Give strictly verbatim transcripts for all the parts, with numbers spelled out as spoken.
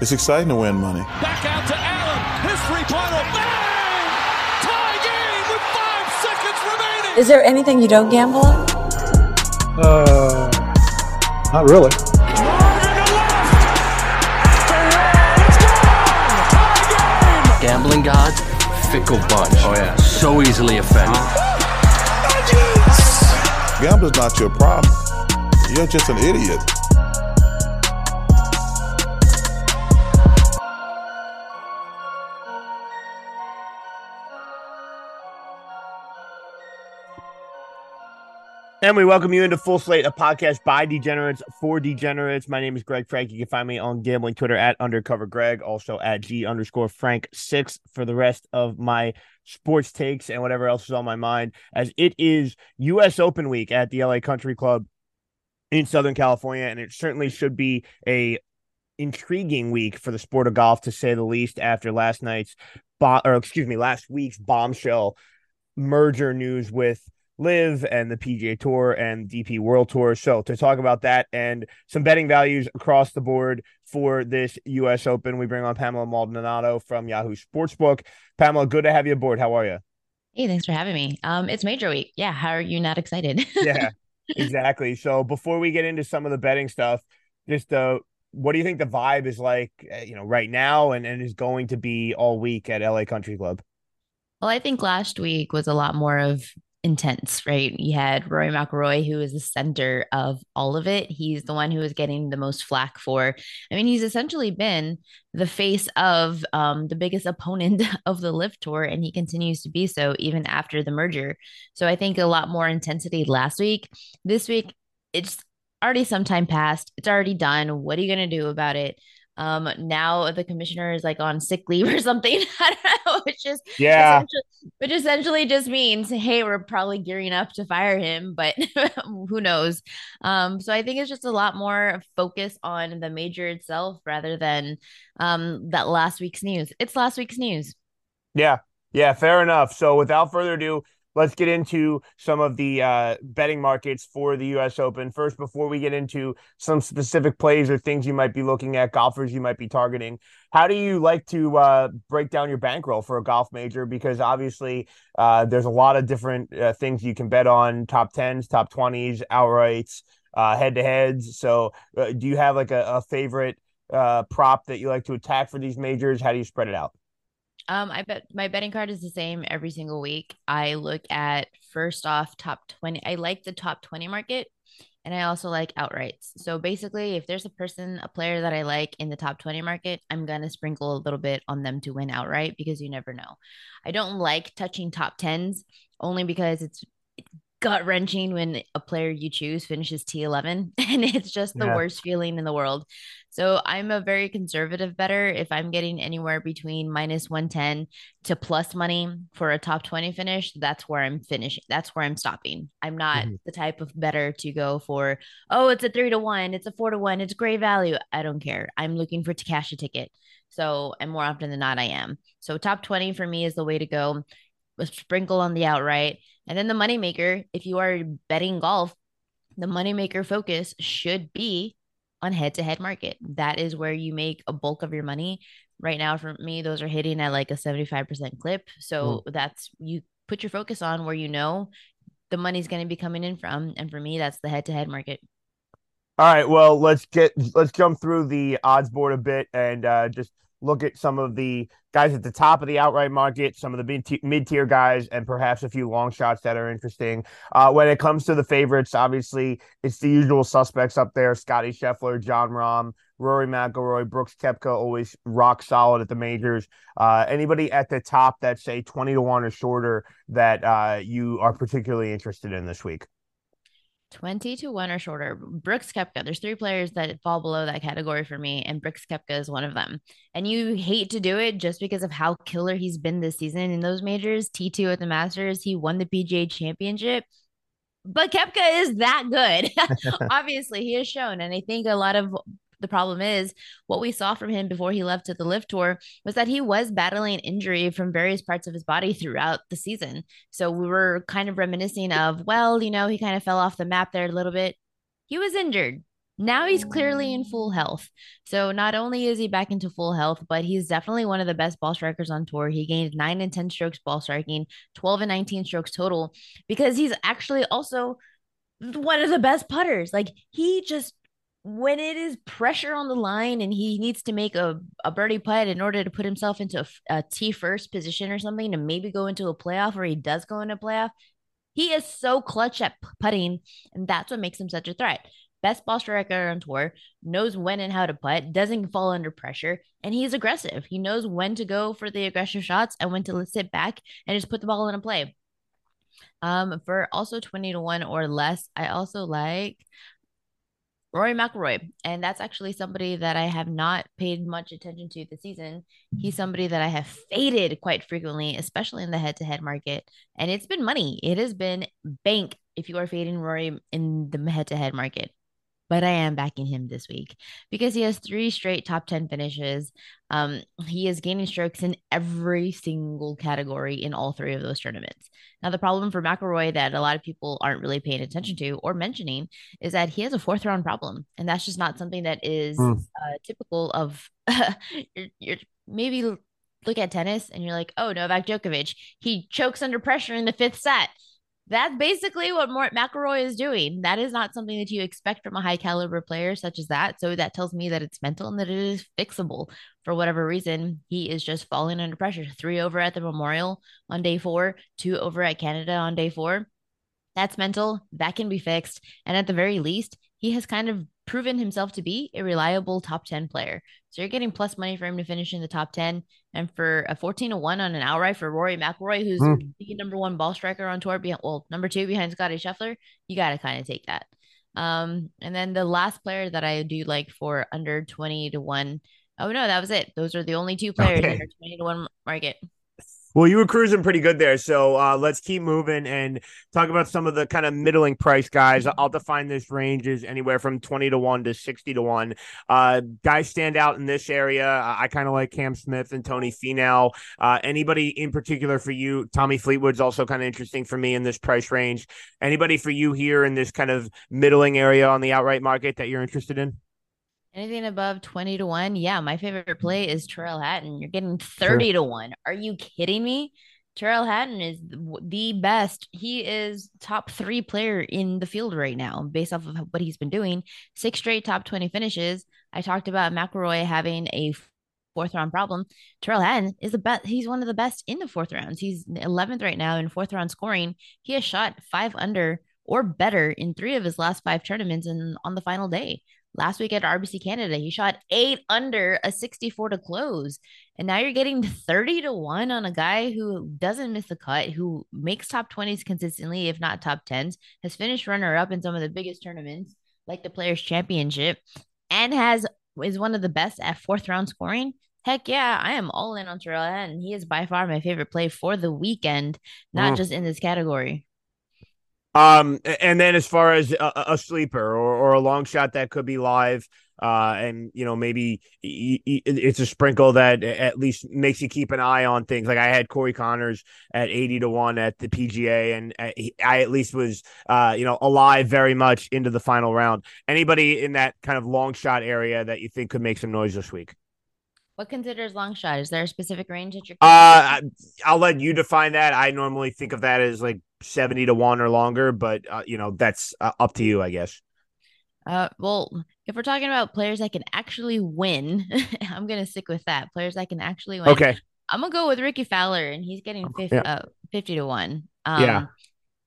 It's exciting to win money. Back out to Allen. His three-pointer. Bang! Tie game with five seconds remaining. Is there anything you don't gamble on? Uh, not really. Gambling gods, fickle bunch. Oh yeah, so easily offended. Gambling's not your problem. You're just an idiot. And we welcome you into Full Slate, a podcast by degenerates for degenerates. My name is Greg Frank. You can find me on gambling Twitter at Undercover Greg, also at G underscore Frank six for the rest of my sports takes and whatever else is on my mind, as it is U S Open week at the L A Country Club in Southern California, and it certainly should be a intriguing week for the sport of golf, to say the least, after last night's bo- or excuse me, last week's bombshell merger news with L I V and the P G A Tour and D P World Tour. So to talk about that and some betting values across the board for this U S Open, we bring on Pamela Maldonado from Yahoo Sportsbook. Pamela, good to have you aboard. How are you? Hey, thanks for having me. Um, it's Major Week. Yeah, how are you not excited? Yeah, exactly. So before we get into some of the betting stuff, just uh, what do you think the vibe is like, you know, right now and, and is going to be all week at L A Country Club? Well, I think last week was a lot more of intense, right? You had Rory McIlroy, who is the center of all of it. He's the one who is getting the most flack for. I mean, he's essentially been the face of um, the biggest opponent of the L I V Tour, and he continues to be so even after the merger. So I think a lot more intensity last week. This week, it's already some time past. It's already done. What are you going to do about it? Um, now the commissioner is like on sick leave or something, I don't know, which is, yeah. essentially, which essentially just means, hey, we're probably gearing up to fire him, but who knows? Um, so I think it's just a lot more focus on the major itself rather than, um, that last week's news. It's last week's news. Yeah. Yeah. Fair enough. So without further ado, let's get into some of the uh, betting markets for the U S Open. First, before we get into some specific plays or things you might be looking at, golfers you might be targeting, how do you like to uh, break down your bankroll for a golf major? Because obviously uh, there's a lot of different uh, things you can bet on, top tens, top twenties, outrights, uh, head-to-heads. So uh, do you have like a, a favorite uh, prop that you like to attack for these majors? How do you spread it out? Um, I bet my betting card is the same every single week. I look at, first off, top twenty. I like the top twenty market, and I also like outrights. So basically, if there's a person, a player that I like in the top twenty market, I'm going to sprinkle a little bit on them to win outright, because you never know. I don't like touching top tens only because it's gut-wrenching when a player you choose finishes T eleven, and it's just the yeah. worst feeling in the world. So I'm a very conservative bettor. If I'm getting anywhere between minus one ten to plus money for a top twenty finish, that's where I'm finishing. That's where I'm stopping. I'm not mm-hmm. the type of bettor to go for, oh, it's a three to one, it's a four to one, it's great value. I don't care. I'm looking for to cash a ticket. So, and more often than not, I am. So top twenty for me is the way to go. A sprinkle on the outright. And then the moneymaker, if you are betting golf, the moneymaker focus should be on head-to-head market. That is where you make a bulk of your money. Right now, for me, those are hitting at like a seventy-five percent clip. So mm. that's, you put your focus on where you know the money's going to be coming in from. And for me, that's the head-to-head market. All right. Well, let's get, let's jump through the odds board a bit and uh, just look at some of the guys at the top of the outright market, some of the mid-tier guys, and perhaps a few long shots that are interesting. Uh, when it comes to the favorites, obviously, it's the usual suspects up there. Scottie Scheffler, John Rahm, Rory McIlroy, Brooks Koepka, always rock solid at the majors. Uh, anybody at the top that's, say, twenty to one or shorter that uh, you are particularly interested in this week? twenty to one or shorter. Brooks Koepka. There's three players that fall below that category for me, and Brooks Koepka is one of them. And you hate to do it just because of how killer he's been this season in those majors. T two at the Masters. He won the P G A Championship. But Koepka is that good. Obviously, he has shown. And I think a lot of the problem is what we saw from him before he left to the L I V Tour was that he was battling injury from various parts of his body throughout the season. So we were kind of reminiscing of, well, you know, he kind of fell off the map there a little bit. He was injured. Now he's clearly in full health. So not only is he back into full health, but he's definitely one of the best ball strikers on tour. He gained nine and ten strokes ball striking, twelve and nineteen strokes total, because he's actually also one of the best putters. Like, he just, when it is pressure on the line and he needs to make a, a birdie putt in order to put himself into a, a tee first position or something to maybe go into a playoff, or he does go into a playoff, he is so clutch at putting, and that's what makes him such a threat. Best ball striker on tour, knows when and how to putt, doesn't fall under pressure, and he's aggressive. He knows when to go for the aggressive shots and when to sit back and just put the ball in a play. Um, for also twenty to one or less, I also like Rory McIlroy, and that's actually somebody that I have not paid much attention to this season. He's somebody that I have faded quite frequently, especially in the head-to-head market, and it's been money. It has been bank if you are fading Rory in the head-to-head market. But I am backing him this week because he has three straight top ten finishes. Um, he is gaining strokes in every single category in all three of those tournaments. Now, the problem for McIlroy that a lot of people aren't really paying attention to or mentioning is that he has a fourth round problem. And that's just not something that is mm. uh, typical of you're, you're maybe look at tennis and you're like, oh, Novak Djokovic, he chokes under pressure in the fifth set. That's basically what McIlroy is doing. That is not something that you expect from a high caliber player such as that. So that tells me that it's mental and that it is fixable. For whatever reason, he is just falling under pressure. Three over at the Memorial on day four, two over at Canada on day four. That's mental. That can be fixed. And at the very least, he has kind of proven himself to be a reliable top ten player. So you're getting plus money for him to finish in the top ten. And for a fourteen to one on an outright for Rory McIlroy, who's mm. the number one ball striker on tour, behind, well, number two behind Scottie Scheffler, you got to kind of take that. Um, and then the last player that I do like for under twenty to one. Oh, no, that was it. Those are the only two players okay. in our twenty to one market. Well, you were cruising pretty good there, so uh, let's keep moving and talk about some of the kind of middling price guys. I'll define this range as anywhere from twenty to one to sixty to one. Uh, guys stand out in this area. I kind of like Cam Smith and Tony Finau. Uh, anybody in particular for you? Tommy Fleetwood's also kind of interesting for me in this price range. Anybody for you here in this kind of middling area on the outright market that you're interested in? Anything above twenty to one? Yeah, my favorite play is Tyrrell Hatton. You're getting thirty to one. Are you kidding me? Tyrrell Hatton is the best. He is top three player in the field right now based off of what he's been doing. Six straight top twenty finishes. I talked about McIlroy having a fourth round problem. Tyrrell Hatton is the best. He's one of the best in the fourth rounds. He's eleventh right now in fourth round scoring. He has shot five under or better in three of his last five tournaments and on the final day. Last week at R B C Canada, he shot eight under a sixty-four to close. And now you're getting thirty to one on a guy who doesn't miss the cut, who makes top twenties consistently, if not top tens, has finished runner up in some of the biggest tournaments like the Players Championship, and has is one of the best at fourth round scoring. Heck yeah, I am all in on Tyrrell Hatton. He is by far my favorite play for the weekend, not mm. just in this category. Um, and then as far as a, a sleeper or, or a long shot that could be live, uh, and, you know, maybe it's a sprinkle that at least makes you keep an eye on things. Like I had Corey Connors at eighty to one at the P G A, and I at least was, uh, you know, alive very much into the final round. Anybody in that kind of long shot area that you think could make some noise this week? What considers long shot? Is there a specific range that you're? Uh, I'll let you define that. I normally think of that as like seventy to one or longer, but uh, you know, that's uh, up to you, I guess. Uh, well, if we're talking about players that can actually win, I'm gonna stick with that. Players that can actually win. Okay. I'm gonna go with Rickie Fowler, and he's getting fifty, yeah. uh, fifty to one. Um, yeah.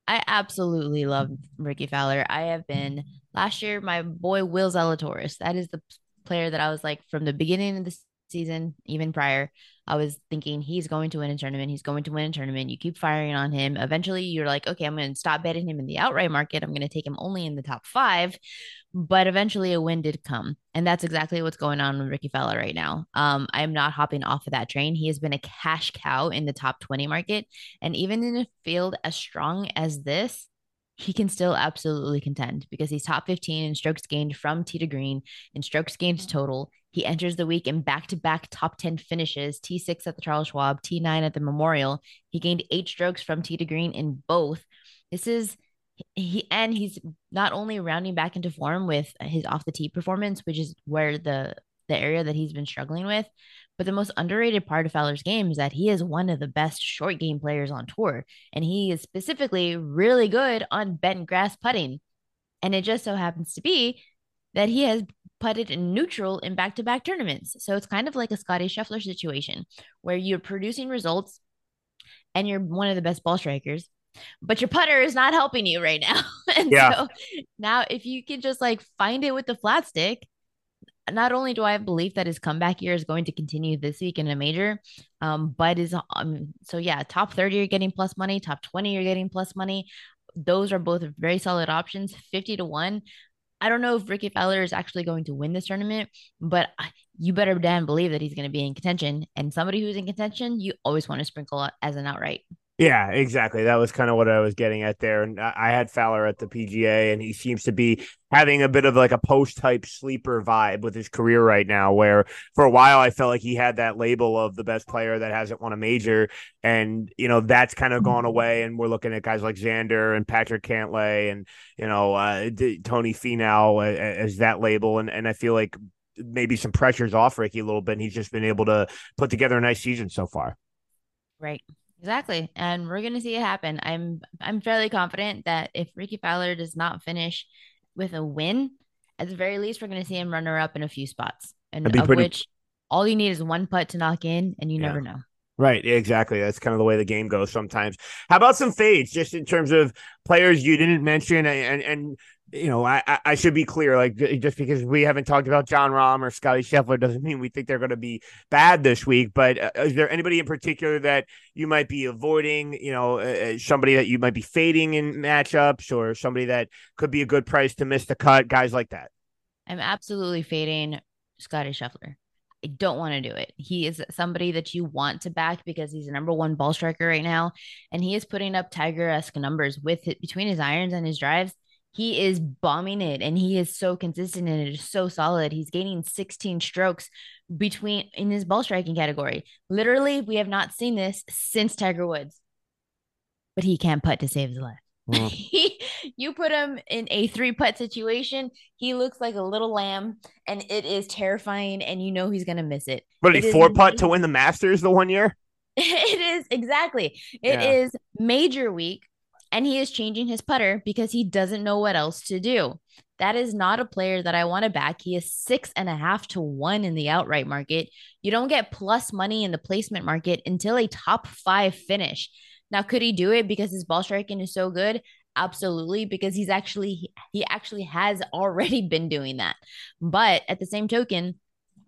I absolutely love Rickie Fowler. I have been last year. My boy Will Zelatoris. That is the player that I was like from the beginning of the season, even prior, I was thinking he's going to win a tournament. He's going to win a tournament. You keep firing on him. Eventually you're like, okay, I'm going to stop betting him in the outright market. I'm going to take him only in the top five, but eventually a win did come. And that's exactly what's going on with Rickie Fowler right now. Um, I am not hopping off of that train. He has been a cash cow in the top twenty market. And even in a field as strong as this, he can still absolutely contend because he's top fifteen in strokes gained from tee to green and strokes gained total. He enters the week in back-to-back top ten finishes, T six at the Charles Schwab, T nine at the Memorial. He gained eight strokes from tee to green in both. This is he and he's not only rounding back into form with his off the tee performance, which is where the the area that he's been struggling with, but the most underrated part of Fowler's game is that he is one of the best short game players on tour, and he is specifically really good on bent grass putting. And it just so happens to be that he has putted in neutral in back-to-back tournaments. So it's kind of like a Scottie Scheffler situation where you're producing results and you're one of the best ball strikers, but your putter is not helping you right now. And yeah. so now if you can just like find it with the flat stick, not only do I have belief that his comeback year is going to continue this week in a major, um, but is um, so yeah, top thirty, you're getting plus money, top twenty, you're getting plus money. Those are both very solid options, fifty to one. I don't know if Rickie Fowler is actually going to win this tournament, but you better damn believe that he's going to be in contention. And somebody who's in contention, you always want to sprinkle as an outright. Yeah, exactly. That was kind of what I was getting at there. And I had Fowler at the P G A, and he seems to be having a bit of like a post-type sleeper vibe with his career right now, where for a while I felt like he had that label of the best player that hasn't won a major. And, you know, that's kind of gone away. And we're looking at guys like Xander and Patrick Cantlay and, you know, uh, Tony Finau as that label. And, and I feel like maybe some pressure's off Rickie a little bit, and he's just been able to put together a nice season so far. Right. Exactly. And we're going to see it happen. I'm I'm fairly confident that if Rickie Fowler does not finish with a win, at the very least, we're going to see him runner up in a few spots, and of pretty... which all you need is one putt to knock in, and you yeah. never know. Right. Exactly. That's kind of the way the game goes sometimes. How about some fades just in terms of players you didn't mention? And, and you know, I, I should be clear, like just because we haven't talked about John Rahm or Scottie Scheffler doesn't mean we think they're going to be bad this week. But uh, is there anybody in particular that you might be avoiding, you know, uh, somebody that you might be fading in matchups or somebody that could be a good price to miss the cut, guys like that? I'm absolutely fading Scottie Scheffler. I don't want to do it. He is somebody that you want to back because he's the number one ball striker right now. And he is putting up Tiger-esque numbers with it between his irons and his drives. He is bombing it, and he is so consistent, and it is so solid. He's gaining sixteen strokes between in his ball striking category. Literally, we have not seen this since Tiger Woods, but he can't putt to save his life. Mm. he, you put him in a three putt situation, he looks like a little lamb, and it is terrifying, and you know he's going to miss it. But it he four putt to win the Masters the one year? It is, exactly. It yeah. is major week. And he is changing his putter because he doesn't know what else to do. That is not a player that I want to back. He is six and a half to one in the outright market. You don't get plus money in the placement market until a top five finish. Now, could he do it because his ball striking is so good? Absolutely, because he's actually he actually has already been doing that. But at the same token,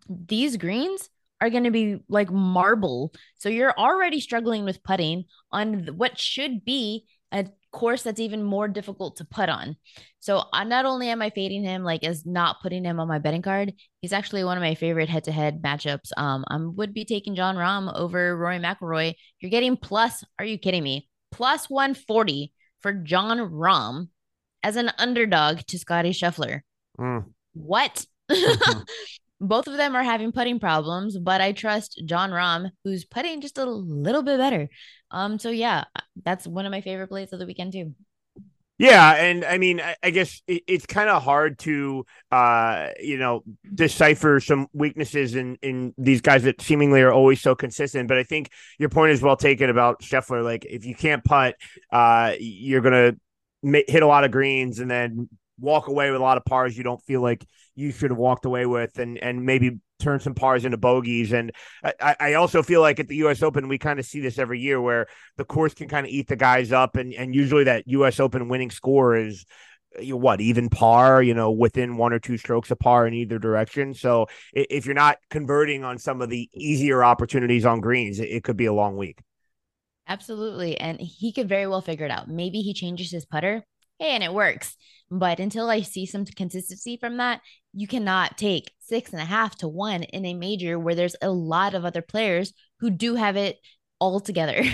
these greens are going to be like marble. So you're already struggling with putting on what should be a course that's even more difficult to put on. So I not only am I fading him, like as not putting him on my betting card, he's actually one of my favorite head-to-head matchups. Um, I would be taking John Rahm over Rory McIlroy. You're getting plus, are you kidding me? Plus one forty for John Rahm as an underdog to Scottie Scheffler. Mm. What? Both of them are having putting problems, but I trust John Rahm, who's putting just a little bit better. Um, so yeah, that's one of my favorite plays of the weekend too. Yeah, and I mean, I, I guess it, it's kind of hard to, uh, you know, decipher some weaknesses in, in these guys that seemingly are always so consistent. But I think your point is well taken about Scheffler. Like, if you can't putt, uh, you're gonna ma- hit a lot of greens and then walk away with a lot of pars you don't feel like you should have walked away with, and and maybe turn some pars into bogeys. And I, I also feel like at the U S Open, we kind of see this every year where the course can kind of eat the guys up. And, and usually that U S Open winning score is, you know, what, even par, you know, within one or two strokes of par in either direction. So if you're not converting on some of the easier opportunities on greens, it could be a long week. Absolutely. And he could very well figure it out. Maybe he changes his putter. Hey, and it works. But until I see some consistency from that, you cannot take six and a half to one in a major where there's a lot of other players who do have it all together.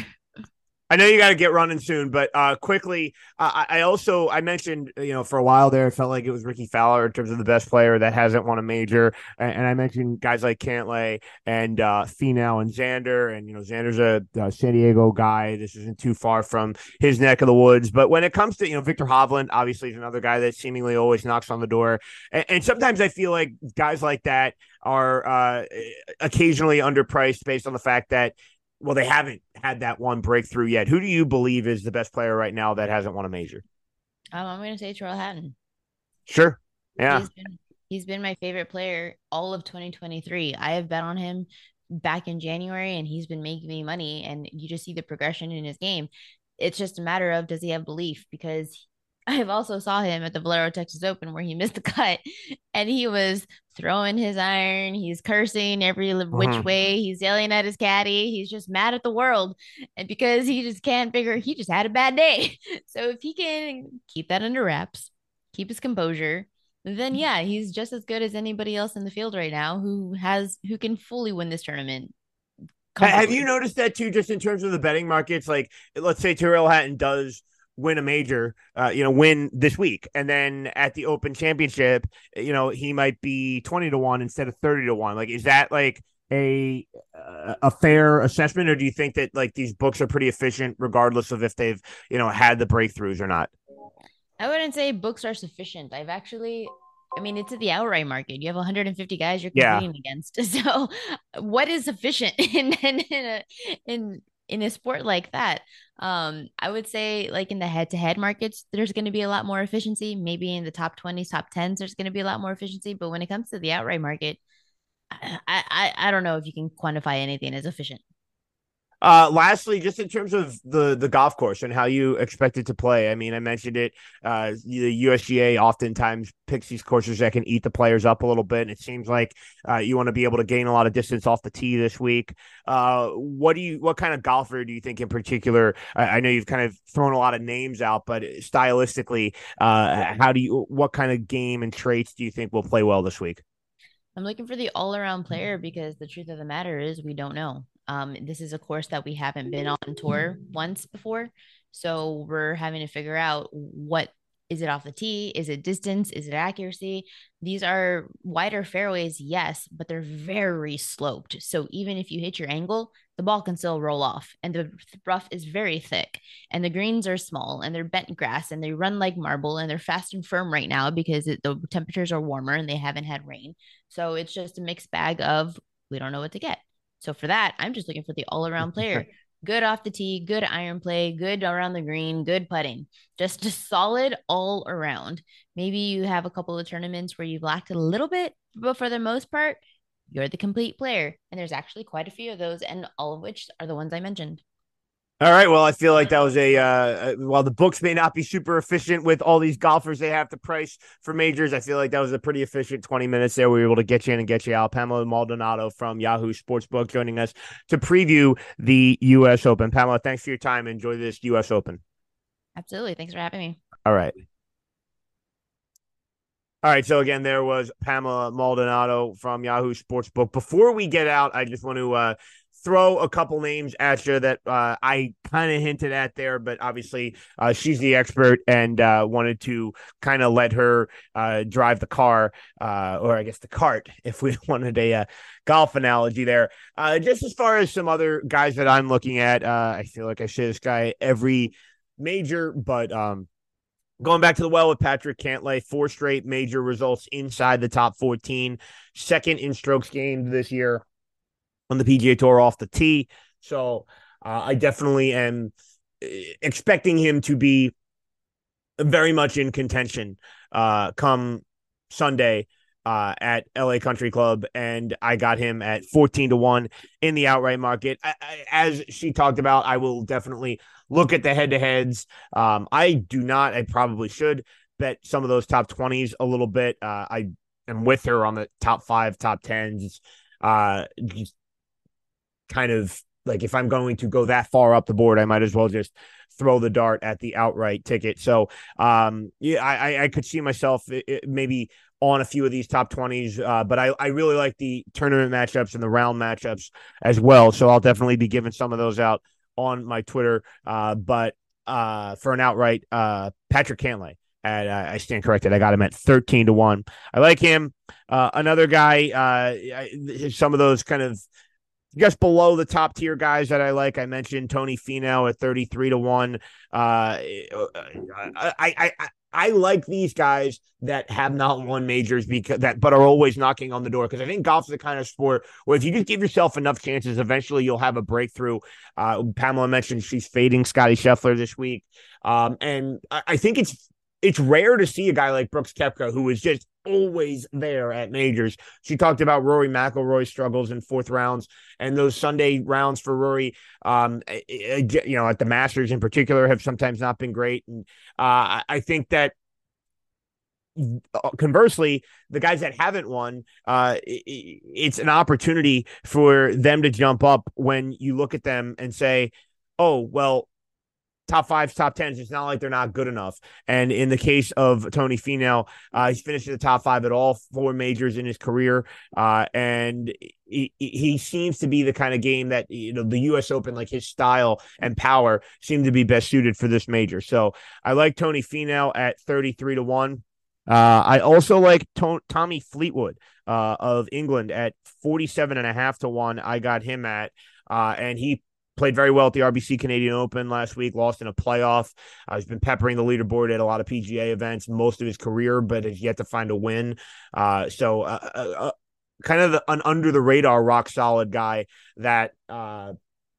I know you got to get running soon, but uh, quickly, uh, I also I mentioned, you know, for a while there, it felt like it was Rickie Fowler in terms of the best player that hasn't won a major. And, and I mentioned guys like Cantlay and uh, Finau and Xander. And, you know, Xander's a uh, San Diego guy. This isn't too far from his neck of the woods. But when it comes to, you know, Victor Hovland, obviously, is another guy that seemingly always knocks on the door. And, and sometimes I feel like guys like that are uh, occasionally underpriced based on the fact that, well, they haven't had that one breakthrough yet. Who do you believe is the best player right now that hasn't won a major? Um, I'm going to say Tyrrell Hatton. Sure. Yeah. He's been, he's been my favorite player all of twenty twenty-three. I have bet on him back in January, and he's been making me money, and you just see the progression in his game. It's just a matter of, does he have belief? Because I've also saw him at the Valero Texas Open where he missed the cut, and he was throwing his iron. He's cursing every which way. He's yelling at his caddy. He's just mad at the world. And because he just can't figure, he just had a bad day. So if he can keep that under wraps, keep his composure, then yeah, he's just as good as anybody else in the field right now who has, who can fully win this tournament. Have you noticed that too, just in terms of the betting markets? Like, let's say Tyrrell Hatton does win a major, uh, you know, win this week. And then at the Open Championship, you know, he might be twenty to one instead of thirty to one. Like, is that like a, uh, a fair assessment? Or do you think that like these books are pretty efficient regardless of if they've, you know, had the breakthroughs or not? I wouldn't say books are sufficient. I've actually, I mean, it's at the outright market. You have one hundred fifty guys you're competing yeah. against. So what is sufficient in, in, in, a, in in a sport like that? Um, I would say like in the head to head markets, there's going to be a lot more efficiency. Maybe in the top twenties, top tens, there's going to be a lot more efficiency. But when it comes to the outright market, I, I, I don't know if you can quantify anything as efficient. Uh, lastly, just in terms of the, the golf course and how you expect it to play. I mean, I mentioned it, uh, the U S G A oftentimes picks these courses that can eat the players up a little bit. And it seems like uh, you want to be able to gain a lot of distance off the tee this week. Uh, what do you, what kind of golfer do you think in particular? I, I know you've kind of thrown a lot of names out, but stylistically, uh, how do you, what kind of game and traits do you think will play well this week? I'm looking for the all around player because the truth of the matter is we don't know. Um, this is a course that we haven't been on tour once before. So we're having to figure out what is it off the tee? Is it distance? Is it accuracy? These are wider fairways. Yes, but they're very sloped. So even if you hit your angle, the ball can still roll off and the rough is very thick and the greens are small and they're bent grass and they run like marble and they're fast and firm right now because it, the temperatures are warmer and they haven't had rain. So it's just a mixed bag of, we don't know what to get. So for that, I'm just looking for the all-around player. Good off the tee, good iron play, good around the green, good putting. Just a solid all around. Maybe you have a couple of tournaments where you've lacked a little bit, but for the most part, you're the complete player. And there's actually quite a few of those, and all of which are the ones I mentioned. All right. Well, I feel like that was a, uh, while the books may not be super efficient with all these golfers they have to price for majors, I feel like that was a pretty efficient twenty minutes there. We were able to get you in and get you out. Pamela Maldonado from Yahoo Sportsbook joining us to preview the U S Open. Pamela, thanks for your time. Enjoy this U S Open. Absolutely. Thanks for having me. All right. All right, so again, there was Pamela Maldonado from Yahoo Sportsbook. Before we get out, I just want to uh, throw a couple names at you that uh, I kind of hinted at there, but obviously uh, she's the expert and uh, wanted to kind of let her uh, drive the car, uh, or I guess the cart, if we wanted a uh, golf analogy there. Uh, just as far as some other guys that I'm looking at, uh, I feel like I say this guy every major, but um, going back to the well with Patrick Cantlay, four straight major results inside the top fourteen, second in strokes gained this year on the P G A Tour off the tee. So uh, I definitely am expecting him to be very much in contention uh, come Sunday uh, at L A Country Club. And I got him at fourteen to one in the outright market. I, I, as she talked about, I will definitely look at the head-to-heads. Um, I do not. I probably should bet some of those top twenties a little bit. Uh, I am with her on the top five, top tens. Uh, just kind of like if I'm going to go that far up the board, I might as well just throw the dart at the outright ticket. So um, yeah, I, I could see myself it, it maybe on a few of these top twenties, uh, but I, I really like the tournament matchups and the round matchups as well. So I'll definitely be giving some of those out on my Twitter, uh, but uh, for an outright, uh, Patrick Cantlay. At, uh, I stand corrected. I got him at thirteen to one. I like him. Uh, another guy, uh, I, some of those kind of just below the top tier guys that I like. I mentioned Tony Finau at thirty-three to one. Uh, I, I, I, I like these guys that have not won majors because that, but are always knocking on the door. Cause I think golf's the kind of sport where if you just give yourself enough chances, eventually you'll have a breakthrough. Uh, Pamela mentioned she's fading Scottie Scheffler this week. Um, and I, I think it's, It's rare to see a guy like Brooks Koepka, who is just always there at majors. She talked about Rory McIlroy's struggles in fourth rounds and those Sunday rounds for Rory, um, you know, at the Masters in particular, have sometimes not been great. And uh, I think that conversely, the guys that haven't won, uh, it's an opportunity for them to jump up when you look at them and say, oh, well, top fives, top tens. It's not like they're not good enough. And in the case of Tony Finau, uh, he's finished in the top five at all four majors in his career. Uh, and he, he seems to be the kind of game that, you know, the U S Open, like his style and power, seem to be best suited for this major. So I like Tony Finau at thirty-three to one. Uh, I also like to- Tommy Fleetwood uh, of England at forty-seven and a half to one. I got him at, uh, and he played very well at the R B C Canadian Open last week, lost in a playoff. Uh, he's been peppering the leaderboard at a lot of P G A events most of his career, but has yet to find a win. Uh, so uh, uh, kind of the, an under-the-radar, rock-solid guy that uh,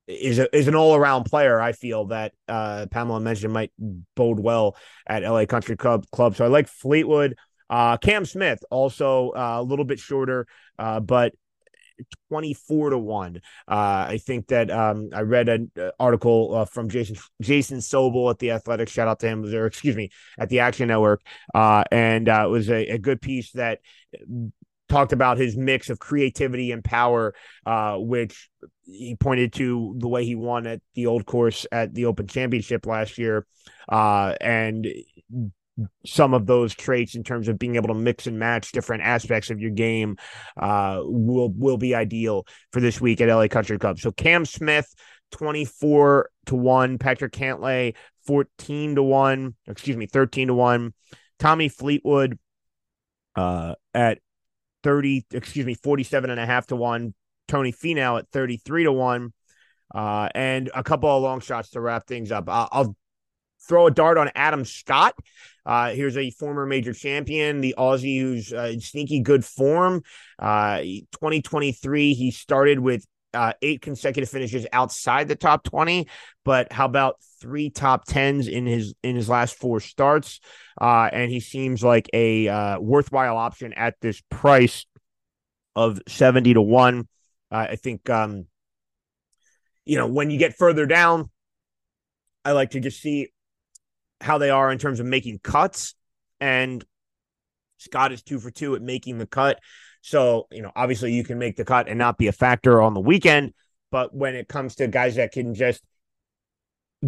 is, a, is an all-around player, I feel, that uh, Pamela mentioned might bode well at L A. Country Club. Club. So I like Fleetwood. Uh, Cam Smith, also uh, a little bit shorter, uh, but twenty-four to one. Uh, I think that um, I read an uh, article uh, from Jason Jason Sobel at The Athletic. Shout out to him, or excuse me, at the Action Network. Uh, and uh, it was a, a good piece that talked about his mix of creativity and power, uh, which he pointed to the way he won at the Old Course at the Open Championship last year. Uh, and some of those traits in terms of being able to mix and match different aspects of your game uh, will, will be ideal for this week at L A Country Club. So Cam Smith, twenty-four to one, Patrick Cantlay, fourteen to one, excuse me, thirteen to one, Tommy Fleetwood uh, at thirty, excuse me, forty-seven and a half to one, Tony Finau at thirty-three to one, uh, and a couple of long shots to wrap things up. I'll, I'll throw a dart on Adam Scott. Uh, here's a former major champion, the Aussie, who's uh, in sneaky good form. Uh, twenty twenty-three, he started with uh, eight consecutive finishes outside the top twenty, but how about three top tens in his in his last four starts? Uh, and he seems like a uh, worthwhile option at this price of seventy to one. Uh, I think, um, you know, when you get further down, I like to just see how they are in terms of making cuts, and Scott is two for two at making the cut. So, you know, obviously you can make the cut and not be a factor on the weekend, but when it comes to guys that can just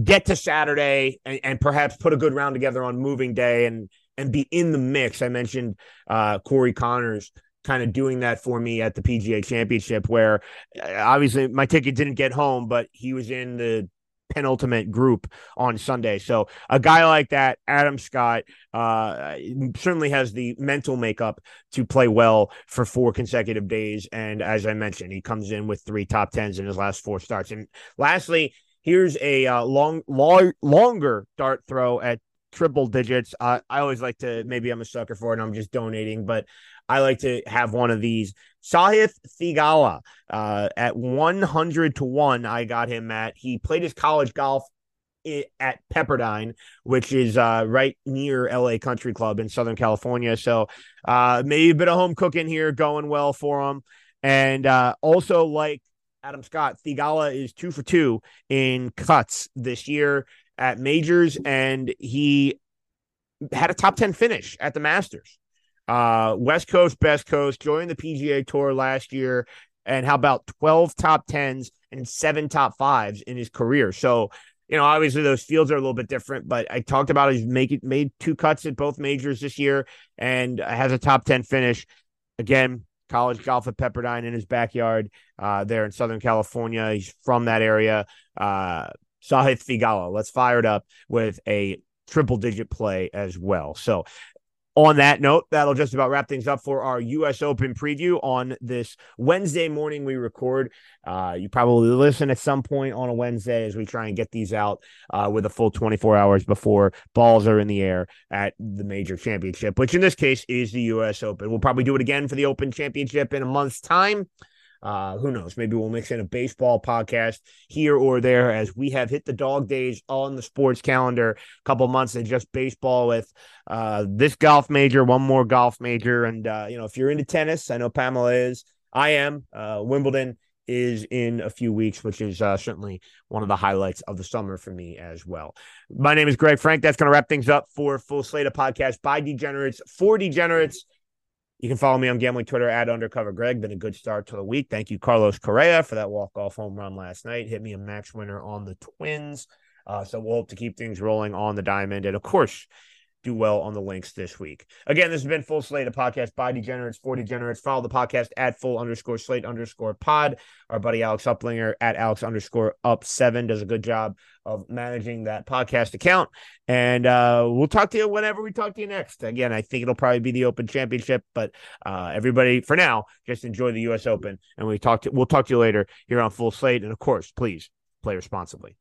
get to Saturday and, and perhaps put a good round together on moving day and, and be in the mix. I mentioned uh, Corey Connors kind of doing that for me at the P G A Championship, where obviously my ticket didn't get home, but he was in the penultimate group on Sunday. So a guy like that, Adam Scott, uh, certainly has the mental makeup to play well for four consecutive days. And as I mentioned, he comes in with three top tens in his last four starts. And lastly, here's a uh, long, long, longer dart throw at triple digits. Uh, I always like to, maybe I'm a sucker for it and I'm just donating, but I like to have one of these. Sahith Theegala uh, at one hundred to one, I got him at. He played his college golf at Pepperdine, which is uh, right near L A Country Club in Southern California. So uh, maybe a bit of home cooking here going well for him. And uh, also, like Adam Scott, Theegala is two for two in cuts this year at majors, and he had a top ten finish at the Masters. Uh, West Coast, Best Coast, joined the P G A Tour last year, and how about twelve top tens and seven top fives in his career? So, you know, obviously those fields are a little bit different, but I talked about he's making made two cuts at both majors this year and has a top ten finish. Again, college golf at Pepperdine in his backyard uh, there in Southern California. He's from that area. Uh, Sahith Theegala, let's fire it up with a triple-digit play as well. So on that note, that'll just about wrap things up for our U S. Open preview on this Wednesday morning we record. Uh, you probably listen at some point on a Wednesday as we try and get these out uh, with a full twenty-four hours before balls are in the air at the major championship, which in this case is the U S. Open. We'll probably do it again for the Open Championship in a month's time. Uh, who knows? Maybe we'll mix in a baseball podcast here or there as we have hit the dog days on the sports calendar. A couple months of just baseball with uh, this golf major, one more golf major. And, uh, you know, if you're into tennis, I know Pamela is. I am. Uh, Wimbledon is in a few weeks, which is uh, certainly one of the highlights of the summer for me as well. My name is Greg Frank. That's going to wrap things up for Full Slate, a podcast by Degenerates for Degenerates. You can follow me on gambling Twitter at Undercover Greg. Been a good start to the week. Thank you, Carlos Correa, for that walk-off home run last night. Hit me a match winner on the Twins. Uh, so we'll hope to keep things rolling on the diamond and, of course, do well on the links this week. Again, this has been Full Slate, a podcast by Degenerates for Degenerates. Follow the podcast at full underscore slate underscore pod. Our buddy Alex Uplinger at Alex underscore up seven does a good job of managing that podcast account. And uh, we'll talk to you whenever we talk to you next. Again, I think it'll probably be the Open Championship, but uh, everybody for now, just enjoy the U S. Open. And we talk to, we'll talk to you later here on Full Slate. And of course, please play responsibly.